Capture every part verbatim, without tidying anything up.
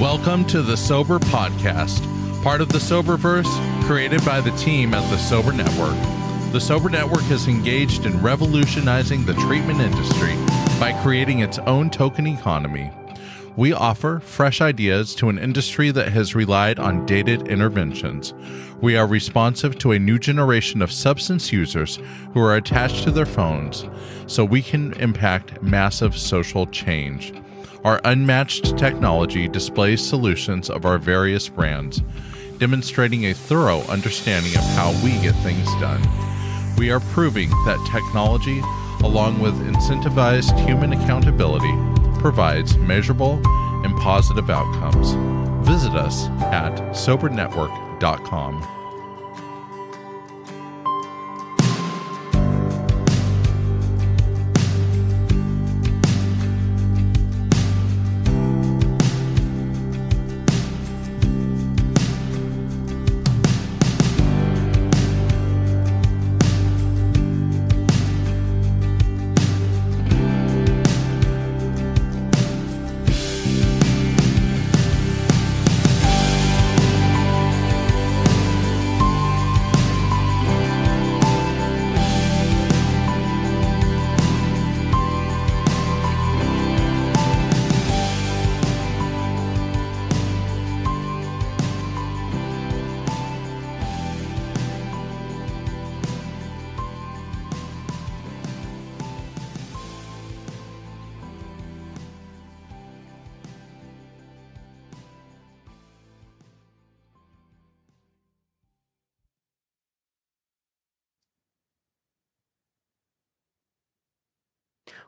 Welcome to the Sober Podcast, part of the Soberverse, created by the team at the Sober Network. The Sober Network is engaged in revolutionizing the treatment industry by creating its own token economy. We offer fresh ideas to an industry that has relied on dated interventions. We are responsive to a new generation of substance users who are attached to their phones, so we can impact massive social change. Our unmatched technology displays solutions of our various brands, demonstrating a thorough understanding of how we get things done. We are proving that technology, along with incentivized human accountability, provides measurable and positive outcomes. Visit us at sober network dot com.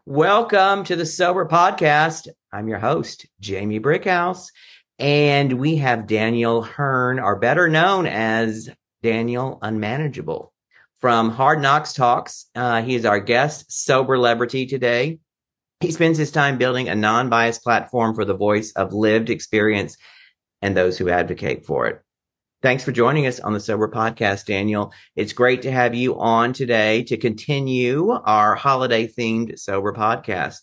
Welcome to the Sober Podcast. I'm your host, Jamie Brickhouse, and we have Daniel Hearn, or better known as Daniel Unmanageable, from Hard Knocks Talks. Uh, he is our guest sober celebrity today. He spends his time building a non-biased platform for the voice of lived experience and those who advocate for it. Thanks for joining us on the Sober Podcast, Daniel. It's great to have you on today to continue our holiday-themed Sober Podcast.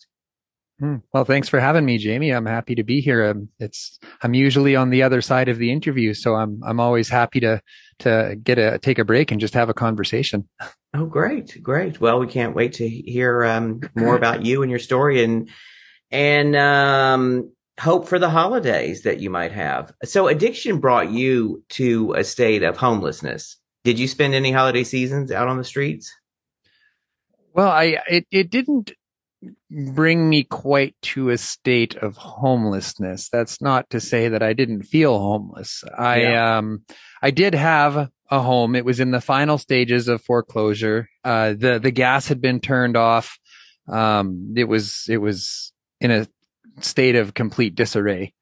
Well, thanks for having me, Jamie. I'm happy to be here. Um, it's I'm usually on the other side of the interview, so I'm I'm always happy to to get a take a break and just have a conversation. Oh, great, great. Well, we can't wait to hear um, more about you and your story and and. Um, hope for the holidays that you might have. So addiction brought you to a state of homelessness. Did you spend any holiday seasons out on the streets? Well, I it, it didn't bring me quite to a state of homelessness. That's not to say that I didn't feel homeless. I yeah. um I did have a home. It was in the final stages of foreclosure. Uh the the gas had been turned off. Um it was it was in a state of complete disarray.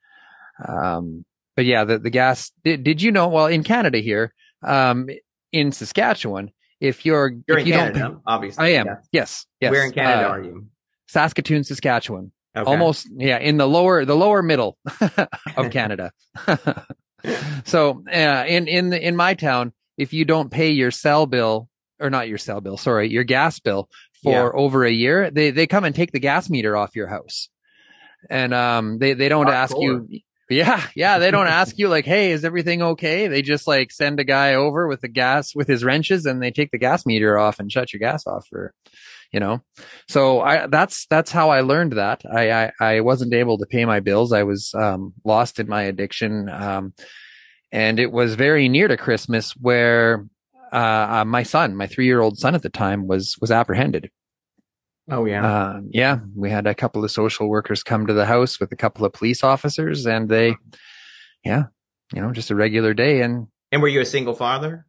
Um, but yeah, the, the gas, did, did you know, well, in Canada here, um, in Saskatchewan, if you're, you're if in you Canada, don't, obviously. I am. Yeah. Yes. Yes. Where in Canada uh, are you? Saskatoon, Saskatchewan. Okay. Almost. Yeah. In the lower, the lower middle of Canada. So, uh, in, in the, in my town, if you don't pay your cell bill or not your cell bill, sorry, your gas bill for yeah. over a year, they, they come and take the gas meter off your house. And, um, they, they don't Hardcore. ask you. Yeah. Yeah. They don't ask you like, hey, is everything okay? They just like send a guy over with the gas, with his wrenches, and they take the gas meter off and shut your gas off for, you know. So I, that's, that's how I learned that. I, I, I wasn't able to pay my bills. I was, um, lost in my addiction. Um, and it was very near to Christmas where, uh, my son, my three-year-old son at the time was, was apprehended. Oh, yeah. Uh, yeah. We had a couple of social workers come to the house with a couple of police officers, and they, yeah, you know, just a regular day. And and were you a single father?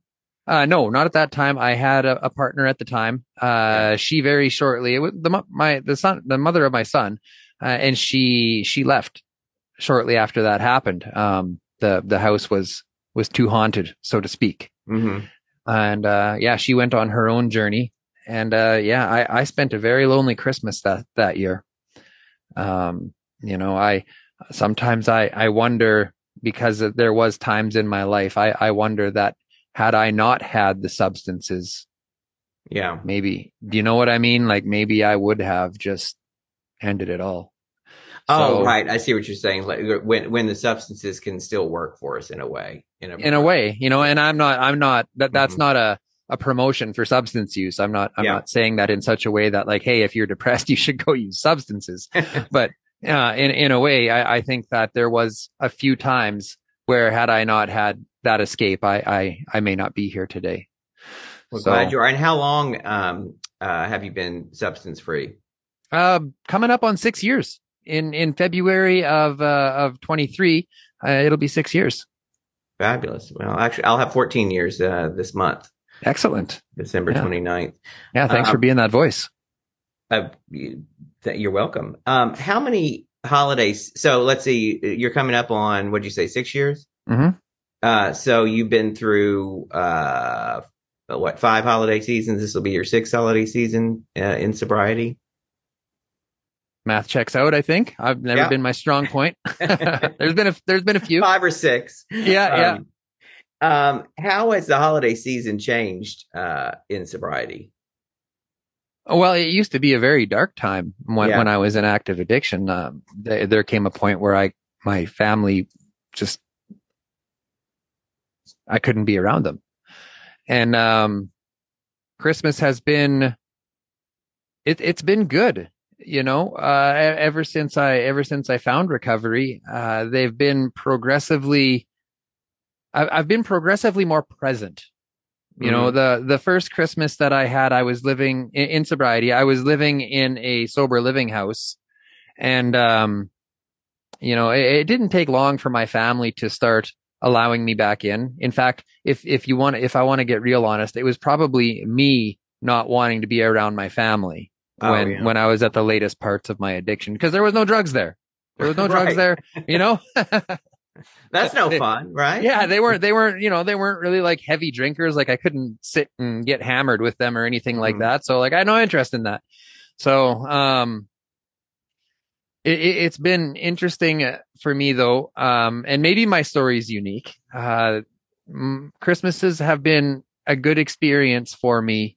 Uh, no, not at that time. I had a, a partner at the time. Uh, yeah. She very shortly, it was the, my, the son, the mother of my son, uh, and she, she left shortly after that happened. Um, the, the house was, was too haunted, so to speak. Mm-hmm. And, uh, yeah, she went on her own journey. And, uh, yeah, I, I spent a very lonely Christmas that, that year. Um, you know, I, sometimes I, I wonder, because there was times in my life, I, I wonder that had I not had the substances, yeah, maybe, do you know what I mean? Like maybe I would have just ended it all. Oh, so, right. I see what you're saying. Like when when the substances can still work for us in a way, in a, in a way, you know, and I'm not, I'm not, that that's mm-hmm. not a, a promotion for substance use. I'm not, I'm yeah. not saying that in such a way that like, hey, if you're depressed, you should go use substances. But uh, in, in a way, I, I think that there was a few times where had I not had that escape, I, I, I may not be here today. Well, so, glad you are. And how long um, uh, have you been substance free? Uh, coming up on six years. In in February of uh, of twenty-three, uh, it'll be six years. Fabulous. Well, actually, I'll have fourteen years uh, this month. Excellent. December yeah. twenty-ninth. Yeah, thanks uh, for being that voice. Uh, you're welcome. Um, how many holidays? So let's see, you're coming up on, what'd you say, six years? Mm-hmm. Uh, so you've been through, uh, what, five holiday seasons? This will be your sixth holiday season uh, in sobriety. Math checks out, I think. I've never yeah. been my strong point. there's been a there's been a few. Five or six. Yeah, um, yeah. Um, how has the holiday season changed uh, in sobriety? Well, it used to be a very dark time when, yeah. when I was in active addiction. Um, th- there came a point where I my family just I couldn't be around them, and um, Christmas has been it it's been good. You know, uh, ever since I ever since I found recovery, uh, they've been progressively. I've, I've been progressively more present. You mm-hmm. know, the the first Christmas that I had, I was living in, in sobriety. I was living in a sober living house, and um, you know, it, it didn't take long for my family to start allowing me back in. In fact, if if you want, if I want to get real honest, it was probably me not wanting to be around my family. When, oh, yeah. when I was at the latest parts of my addiction, because there was no drugs there. There was no drugs there, you know? That's no fun, right? Yeah. They weren't, they weren't, you know, they weren't really like heavy drinkers. Like I couldn't sit and get hammered with them or anything like mm. that. So like, I had no interest in that. So, um, it, it, it's been interesting for me though. Um, and maybe my story is unique. Uh, m- Christmases have been a good experience for me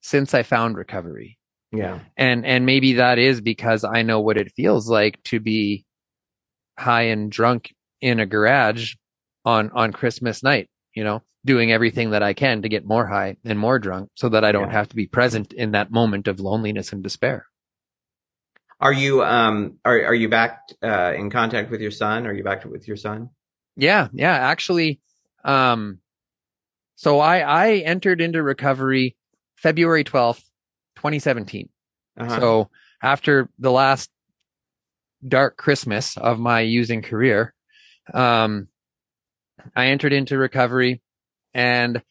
since I found recovery. Yeah. And and maybe that is because I know what it feels like to be high and drunk in a garage on on Christmas night, you know, doing everything that I can to get more high and more drunk so that I don't yeah. have to be present in that moment of loneliness and despair. Are you um are are you back uh, in contact with your son? Are you back with your son? Yeah, yeah, actually um so I I entered into recovery February twelfth, twenty seventeen. Uh-huh. So after the last dark Christmas of my using career, um, I entered into recovery. And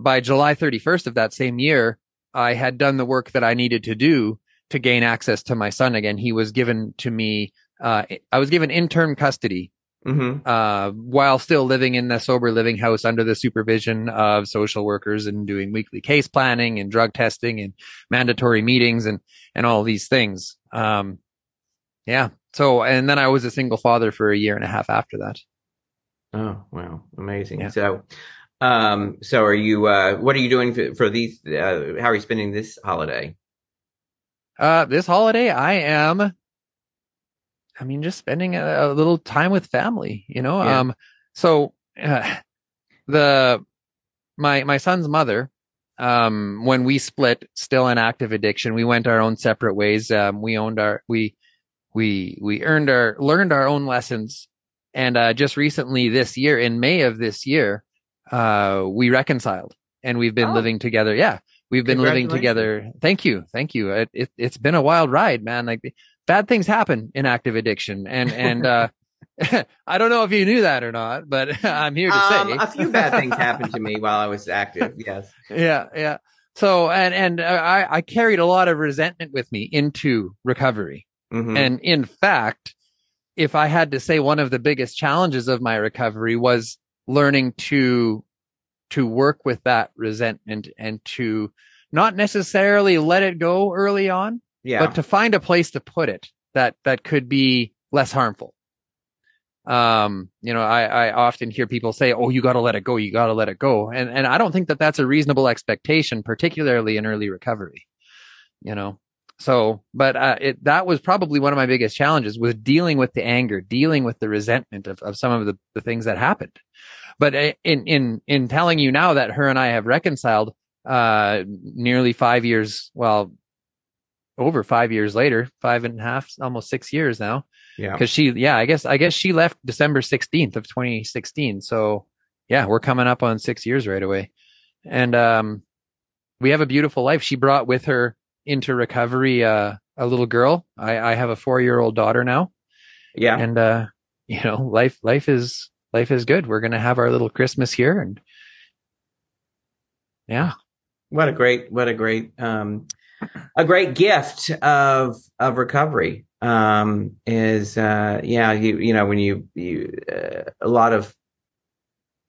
by July thirty-first of that same year, I had done the work that I needed to do to gain access to my son again. He was given to me. Uh, I was given interim custody mm-hmm. uh, while still living in the sober living house under the supervision of social workers and doing weekly case planning and drug testing and mandatory meetings and, and all these things. Um, yeah. So, and then I was a single father for a year and a half after that. Oh, wow. Amazing. Yeah. So, um, so are you, uh, what are you doing for, for these, uh, how are you spending this holiday? Uh, this holiday I am, I mean, just spending a, a little time with family, you know? Yeah. Um, so, uh, the, my, my son's mother, um, when we split, still in active addiction, we went our own separate ways. Um, we owned our, we, we, we earned our, learned our own lessons. And, uh, just recently this year, in May of this year, uh, we reconciled and we've been oh. living together. Yeah. We've been living together. Thank you. Thank you. It, it, it's been a wild ride, man. Like, bad things happen in active addiction. And, and, uh, I don't know if you knew that or not, but I'm here to um, say a few bad things happened to me while I was active. Yes. Yeah. Yeah. So, and, and uh, I, I carried a lot of resentment with me into recovery. Mm-hmm. And in fact, if I had to say, one of the biggest challenges of my recovery was learning to, to work with that resentment and to not necessarily let it go early on. Yeah. But to find a place to put it that, that could be less harmful. Um, you know, I, I often hear people say, oh, you got to let it go. You got to let it go. And, and I don't think that that's a reasonable expectation, particularly in early recovery, you know? So, but uh, it, that was probably one of my biggest challenges, was dealing with the anger, dealing with the resentment of, of some of the, the things that happened. But in, in, in telling you now that her and I have reconciled uh, nearly five years, well, over five years later, five and a half, almost six years now. Yeah. Cause she, yeah, I guess, I guess she left December sixteenth of twenty sixteen. So yeah, we're coming up on six years right away. And um, we have a beautiful life. She brought with her into recovery uh a little girl. I, I have a four-year-old daughter now. Yeah. And uh you know, life life is life is good. We're gonna have our little Christmas here, and yeah. What a great what a great um a great gift of of recovery. Um is uh yeah, you you know, when you you uh, a lot of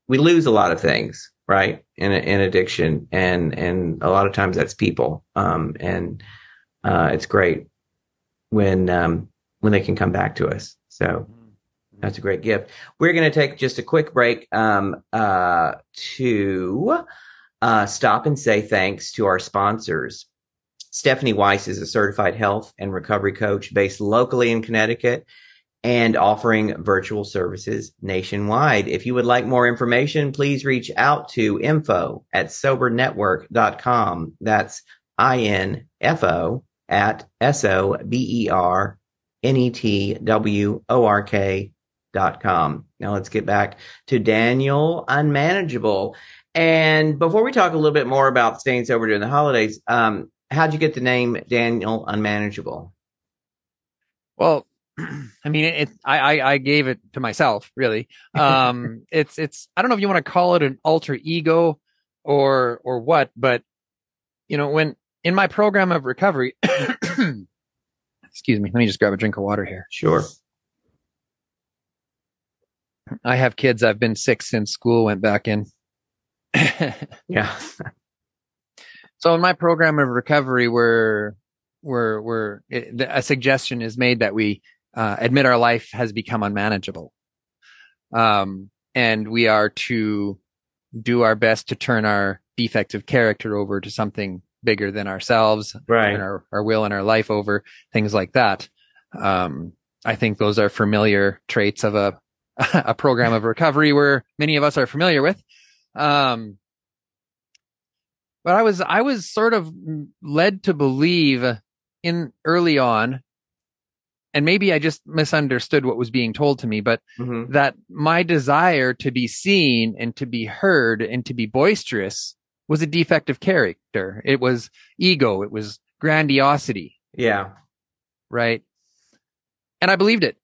we lose a lot of things, right, in in addiction, and and a lot of times that's people, um and uh it's great when um when they can come back to us. So that's a great gift. We're going to take just a quick break um uh to uh stop and say thanks to our sponsors. Stephanie Weiss is a certified health and recovery coach based locally in Connecticut and offering virtual services nationwide. If you would like more information, please reach out to info at sober network dot com. That's I N F O at S O B E R N E T W O R K dot com. Now let's get back to Daniel Unmanageable. And before we talk a little bit more about staying sober during the holidays, um, how'd you get the name Daniel Unmanageable? Well, I mean, it, I, I gave it to myself, really. Um, it's, it's, I don't know if you want to call it an alter ego or, or what, but you know, when in my program of recovery, excuse me, let me just grab a drink of water here. Sure. I have kids. I've been sick since school went back in. Yeah. So in my program of recovery, we're, we're, we're, it, a suggestion is made that we, Uh, admit our life has become unmanageable. Um, and we are to do our best to turn our defective character over to something bigger than ourselves, right? Our, our will and our life over, things like that. Um, I think those are familiar traits of a, a program of recovery where many of us are familiar with. Um, but I was, I was sort of led to believe in early on, and maybe I just misunderstood what was being told to me, but mm-hmm. that my desire to be seen and to be heard and to be boisterous was a defective character. It was ego. It was grandiosity. Yeah. Right. And I believed it.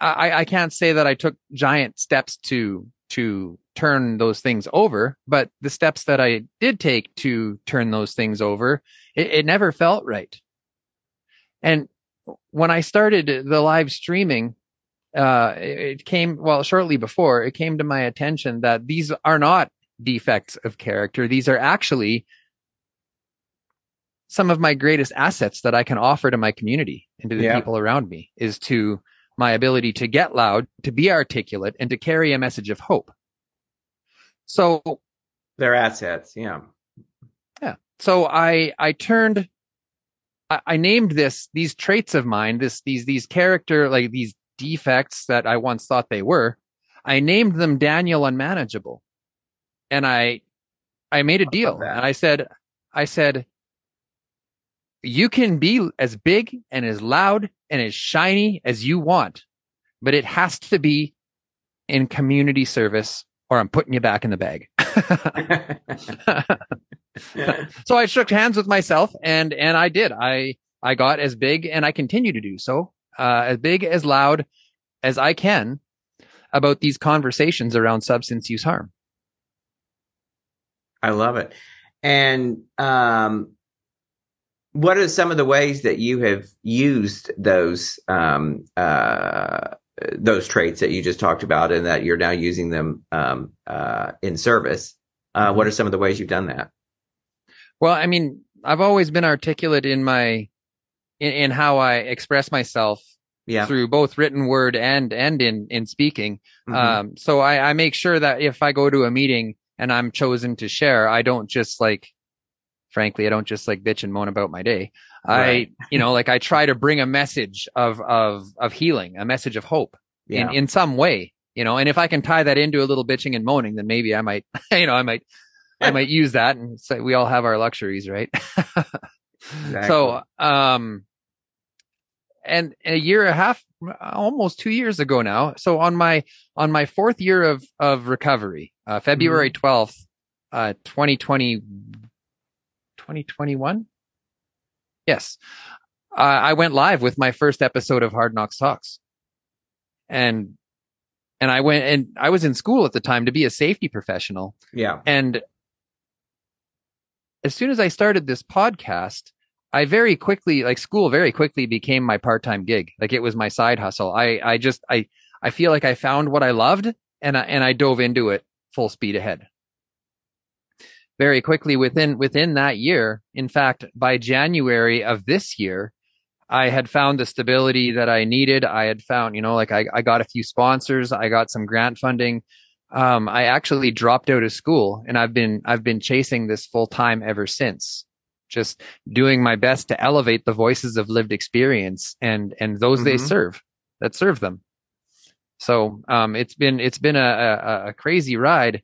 I, I can't say that I took giant steps to, to turn those things over, but the steps that I did take to turn those things over, it, it never felt right. And when I started the live streaming, uh, it came, well, shortly before, it came to my attention that these are not defects of character. These are actually some of my greatest assets that I can offer to my community and to the yeah. people around me, is to my ability to get loud, to be articulate, and to carry a message of hope. So they're assets. Yeah. Yeah. So I, I turned, I named this, these traits of mine, this, these, these character, like these defects that I once thought they were, I named them Daniel Unmanageable. And I, I made a deal. And I said, I said, you can be as big and as loud and as shiny as you want, but it has to be in community service, or I'm putting you back in the bag. So I shook hands with myself, and, and I did. I, I got as big, and I continue to do so, uh, as big, as loud as I can about these conversations around substance use harm. I love it. And, um, what are some of the ways that you have used those, um, uh, those traits that you just talked about, and that you're now using them, um, uh, in service? Uh, what are some of the ways you've done that? Well, I mean, I've always been articulate in my, in, in how I express myself yeah. through both written word and, and in, in speaking. Mm-hmm. Um, so I, I make sure that if I go to a meeting and I'm chosen to share, I don't just like Frankly, I don't just like bitch and moan about my day. Right. I, you know, like I try to bring a message of, of, of healing, a message of hope yeah. in, in some way, you know, and if I can tie that into a little bitching and moaning, then maybe I might, you know, I might, I might use that and say, we all have our luxuries, right? Exactly. So, um, and a year and a half, almost two years ago now. So on my, on my fourth year of, of recovery, uh, February mm-hmm. twelfth, uh, twenty twenty, twenty twenty-one Yes. Uh, I went live with my first episode of Hard Knocks Talks. And, and I went and I was in school at the time to be a safety professional. Yeah. And as soon as I started this podcast, I very quickly, like school very quickly became my part-time gig. Like it was my side hustle. I, I just, I, I feel like I found what I loved and I, and I dove into it full speed ahead. Very quickly within, within that year. In fact, by January of this year, I had found the stability that I needed. I had found, you know, like I, I got a few sponsors. I got some grant funding. Um, I actually dropped out of school and I've been, I've been chasing this full time ever since. Just doing my best to elevate the voices of lived experience and and those mm-hmm. they serve that serve them. So um, it's been it's been a, a, a crazy ride,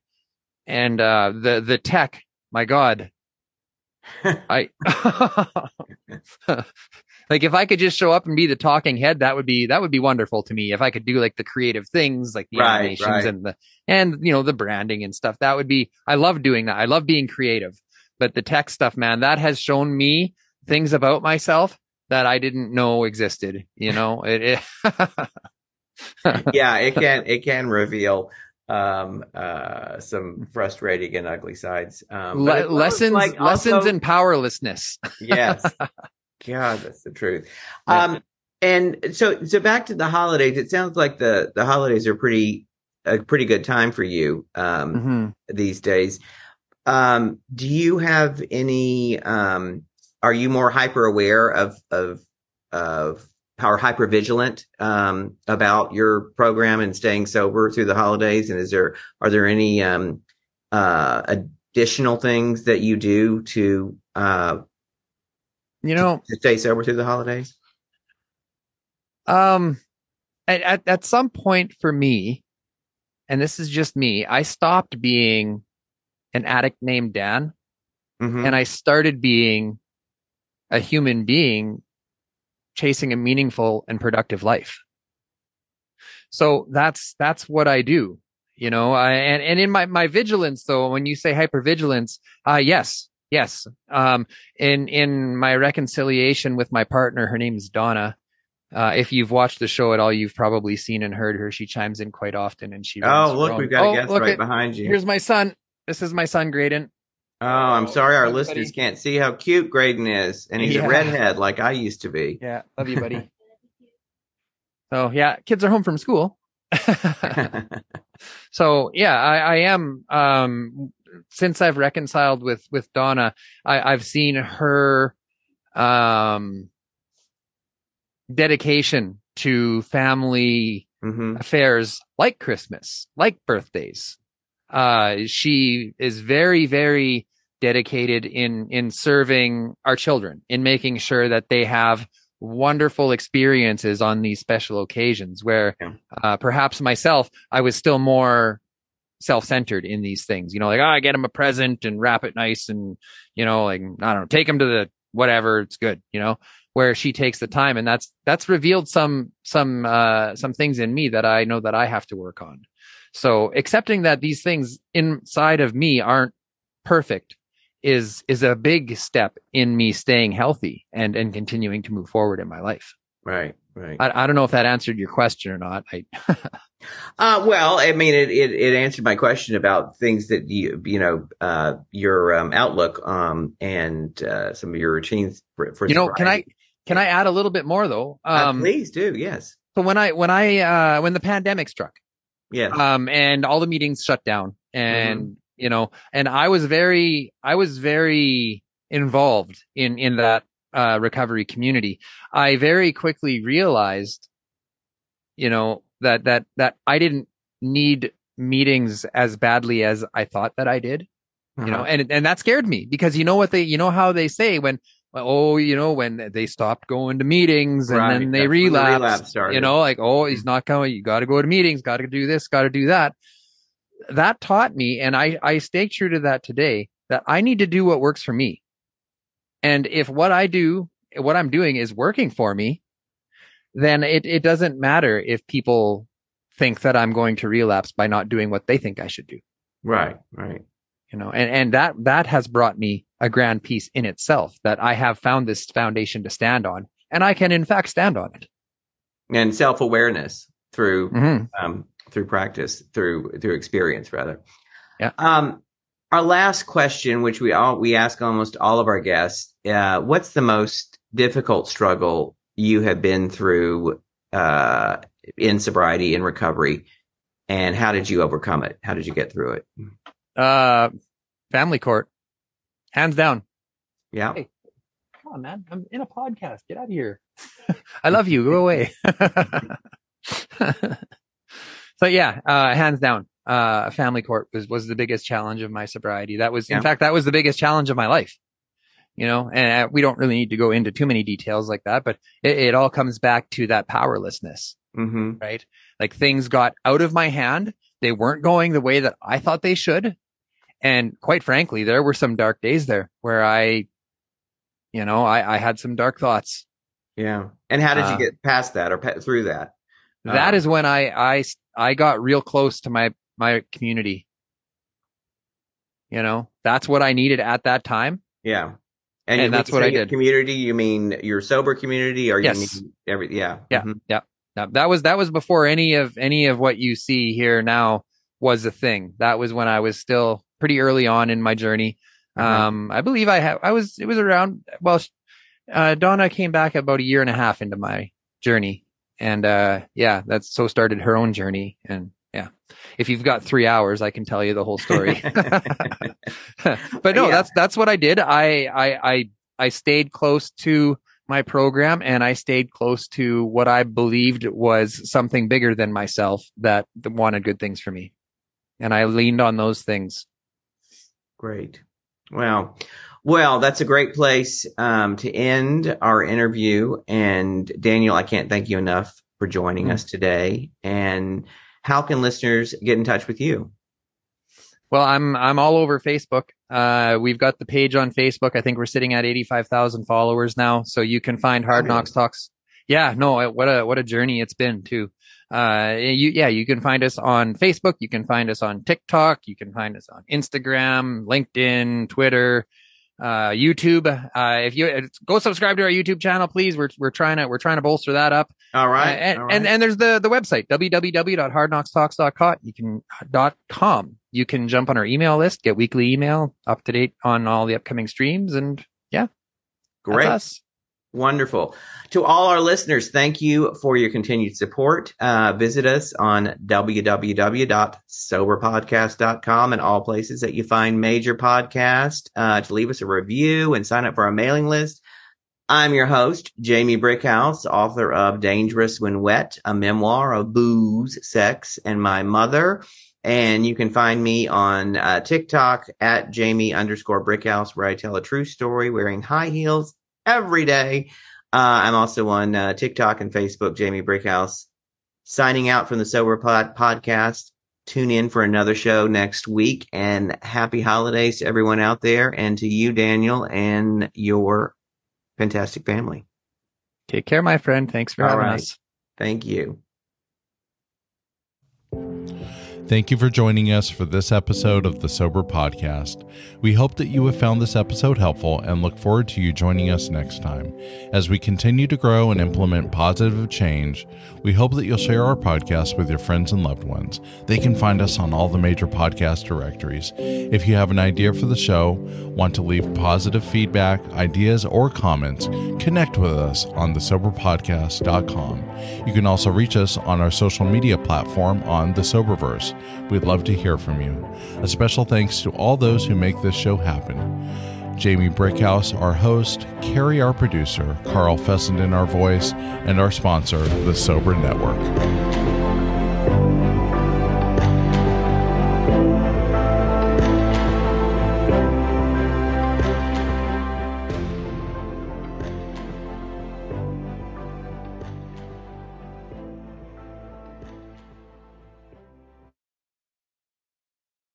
and uh, the the tech, my God, I like if I could just show up and be the talking head, that would be that would be wonderful to me. If I could do like the creative things, like the right, animations right. and the and you know the branding and stuff, that would be. I love doing that. I love being creative. But the tech stuff, man, that has shown me things about myself that I didn't know existed. You know, it, it yeah, it can it can reveal um, uh, some frustrating and ugly sides. Um, Le- lessons, like also, lessons in powerlessness. Yes, God, that's the truth. Um, and so, so back to the holidays. It sounds like the the holidays are pretty a pretty good time for you um, mm-hmm. these days. Um, do you have any, um, are you more hyper aware of, of, of or hyper vigilant, um, about your program and staying sober through the holidays? And is there, are there any, um, uh, additional things that you do to, uh, you know, to stay sober through the holidays? Um, at, at, at some point for me, and this is just me, I stopped being an addict named Dan. Mm-hmm. And I started being a human being chasing a meaningful and productive life. So that's, that's what I do, you know, I, and, and in my, my vigilance though, when you say hypervigilance, uh, yes, yes. Um, in, in my reconciliation with my partner, her name is Donna. Uh, if you've watched the show at all, you've probably seen and heard her. She chimes in quite often and she, oh, look, we've got a guest right behind you. Here's my son. This is my son, Graydon. Oh, I'm sorry. Our listeners buddy. Can't see how cute Graydon is. And he's yeah. a redhead like I used to be. Yeah. Love you, buddy. So, yeah, kids are home from school. So, yeah, I, I am. Um, since I've reconciled with, with Donna, I, I've seen her um, dedication to family mm-hmm. affairs like Christmas, like birthdays. Uh, she is very, very dedicated in, in serving our children, in making sure that they have wonderful experiences on these special occasions where, yeah. uh, perhaps myself, I was still more self-centered in these things, you know, like, oh, I get them a present and wrap it nice. And, you know, like, I don't know, take them to the whatever. It's good, you know, where she takes the time. And that's, that's revealed some, some, uh, some things in me that I know that I have to work on. So accepting that these things inside of me aren't perfect is is a big step in me staying healthy and, and continuing to move forward in my life. Right, right. I, I don't know if that answered your question or not. I uh, well, I mean, it, it it answered my question about things that you you know uh, your um, outlook um and uh, some of your routines. For, for you know, can I can I add a little bit more though? Um, uh, please do. Yes. So when I when I uh, when the pandemic struck. Yeah. Um, and all the meetings shut down and, mm-hmm. you know, and I was very, I was very involved in, in that, uh, recovery community. I very quickly realized, you know, that, that, that I didn't need meetings as badly as I thought that I did. you uh-huh. know, and and that scared me because you know what they, you know how they say when, oh, you know, when they stopped going to meetings and right. then they relapsed, the relapse you know, like, oh, he's not coming. You got to go to meetings, got to do this, got to do that. That taught me. And I, I stay true to that today, that I need to do what works for me. And if what I do, what I'm doing is working for me, then it, it doesn't matter if people think that I'm going to relapse by not doing what they think I should do. Right. Right. You know, and, and that, that has brought me a grand peace in itself, that I have found this foundation to stand on, and I can in fact stand on it. And self-awareness through, mm-hmm. um, through practice, through, through experience rather. Yeah. Um, our last question, which we all, we ask almost all of our guests, uh, what's the most difficult struggle you have been through, uh, in sobriety, in recovery, and how did you overcome it? How did you get through it? Uh, family court, hands down. Yeah. Hey, come on, man. I'm in a podcast. Get out of here. I love you. Go away. So yeah, uh, hands down. Uh, family court was, was the biggest challenge of my sobriety. That was, yeah. in fact, that was the biggest challenge of my life. You know, and uh, we don't really need to go into too many details like that, but it, it all comes back to that powerlessness, mm-hmm. right? Like things got out of my hand. They weren't going the way that I thought they should. And quite frankly, there were some dark days there where I, you know, I, I had some dark thoughts. Yeah. And how did uh, you get past that or pe- through that? Uh, that is when I, I, I got real close to my, my community. You know, that's what I needed at that time. Yeah. And, and that's what I did. Community, you mean your sober community, or yes. you mean every, yeah. Yeah. Mm-hmm. Yeah. Now, that was, that was before any of, any of what you see here now was a thing. That was when I was still pretty early on in my journey. Mm-hmm. Um, I believe I have, I was, it was around, well, uh, Donna came back about a year and a half into my journey. And, uh, yeah, that's so started her own journey. And yeah, if you've got three hours, I can tell you the whole story, but no, yeah. that's, that's what I did. I, I, I, I stayed close to my program, and I stayed close to what I believed was something bigger than myself that wanted good things for me. And I leaned on those things. Great. Wow. Well, that's a great place um, to end our interview. And Daniel, I can't thank you enough for joining mm-hmm. us today. And how can listeners get in touch with you? Well, I'm I'm all over Facebook. Uh, we've got the page on Facebook. I think we're sitting at eighty-five thousand followers now. So you can find Hard Knocks Talks. Yeah, no, what a, what a journey it's been too. Uh, you, yeah, you can find us on Facebook. You can find us on TikTok. You can find us on Instagram, LinkedIn, Twitter, uh, YouTube. Uh, if you go subscribe to our YouTube channel, please. We're, we're trying to, we're trying to bolster that up. All right. Uh, and, all right. and, and there's the, the website, w w w dot hard knocks talks dot com. You can, dot com. You can jump on our email list, get weekly email, up to date on all the upcoming streams. And yeah, great. That's us. Wonderful. To all our listeners, thank you for your continued support. Uh, visit us on w w w dot sober podcast dot com and all places that you find major podcasts, uh, to leave us a review and sign up for our mailing list. I'm your host, Jamie Brickhouse, author of Dangerous When Wet, a memoir of booze, sex, and my mother. And you can find me on uh, TikTok at Jamie underscore Brickhouse, where I tell a true story wearing high heels every day. Uh, I'm also on uh, TikTok and Facebook, Jamie Brickhouse. Signing out from the Sober Pod Podcast. Tune in for another show next week. And happy holidays to everyone out there, and to you, Daniel, and your fantastic family. Take care, my friend. Thanks for All having right. us. Thank you. Thank you for joining us for this episode of the Sober Podcast. We hope that you have found this episode helpful and look forward to you joining us next time. As we continue to grow and implement positive change, we hope that you'll share our podcast with your friends and loved ones. They can find us on all the major podcast directories. If you have an idea for the show, want to leave positive feedback, ideas, or comments, connect with us on the sober podcast dot com. You can also reach us on our social media platform on the Soberverse. We'd love to hear from you. A special thanks to all those who make this show happen. Jamie Brickhouse, our host, Carrie, our producer, Carl Fessenden, our voice, and our sponsor, the Sober Network.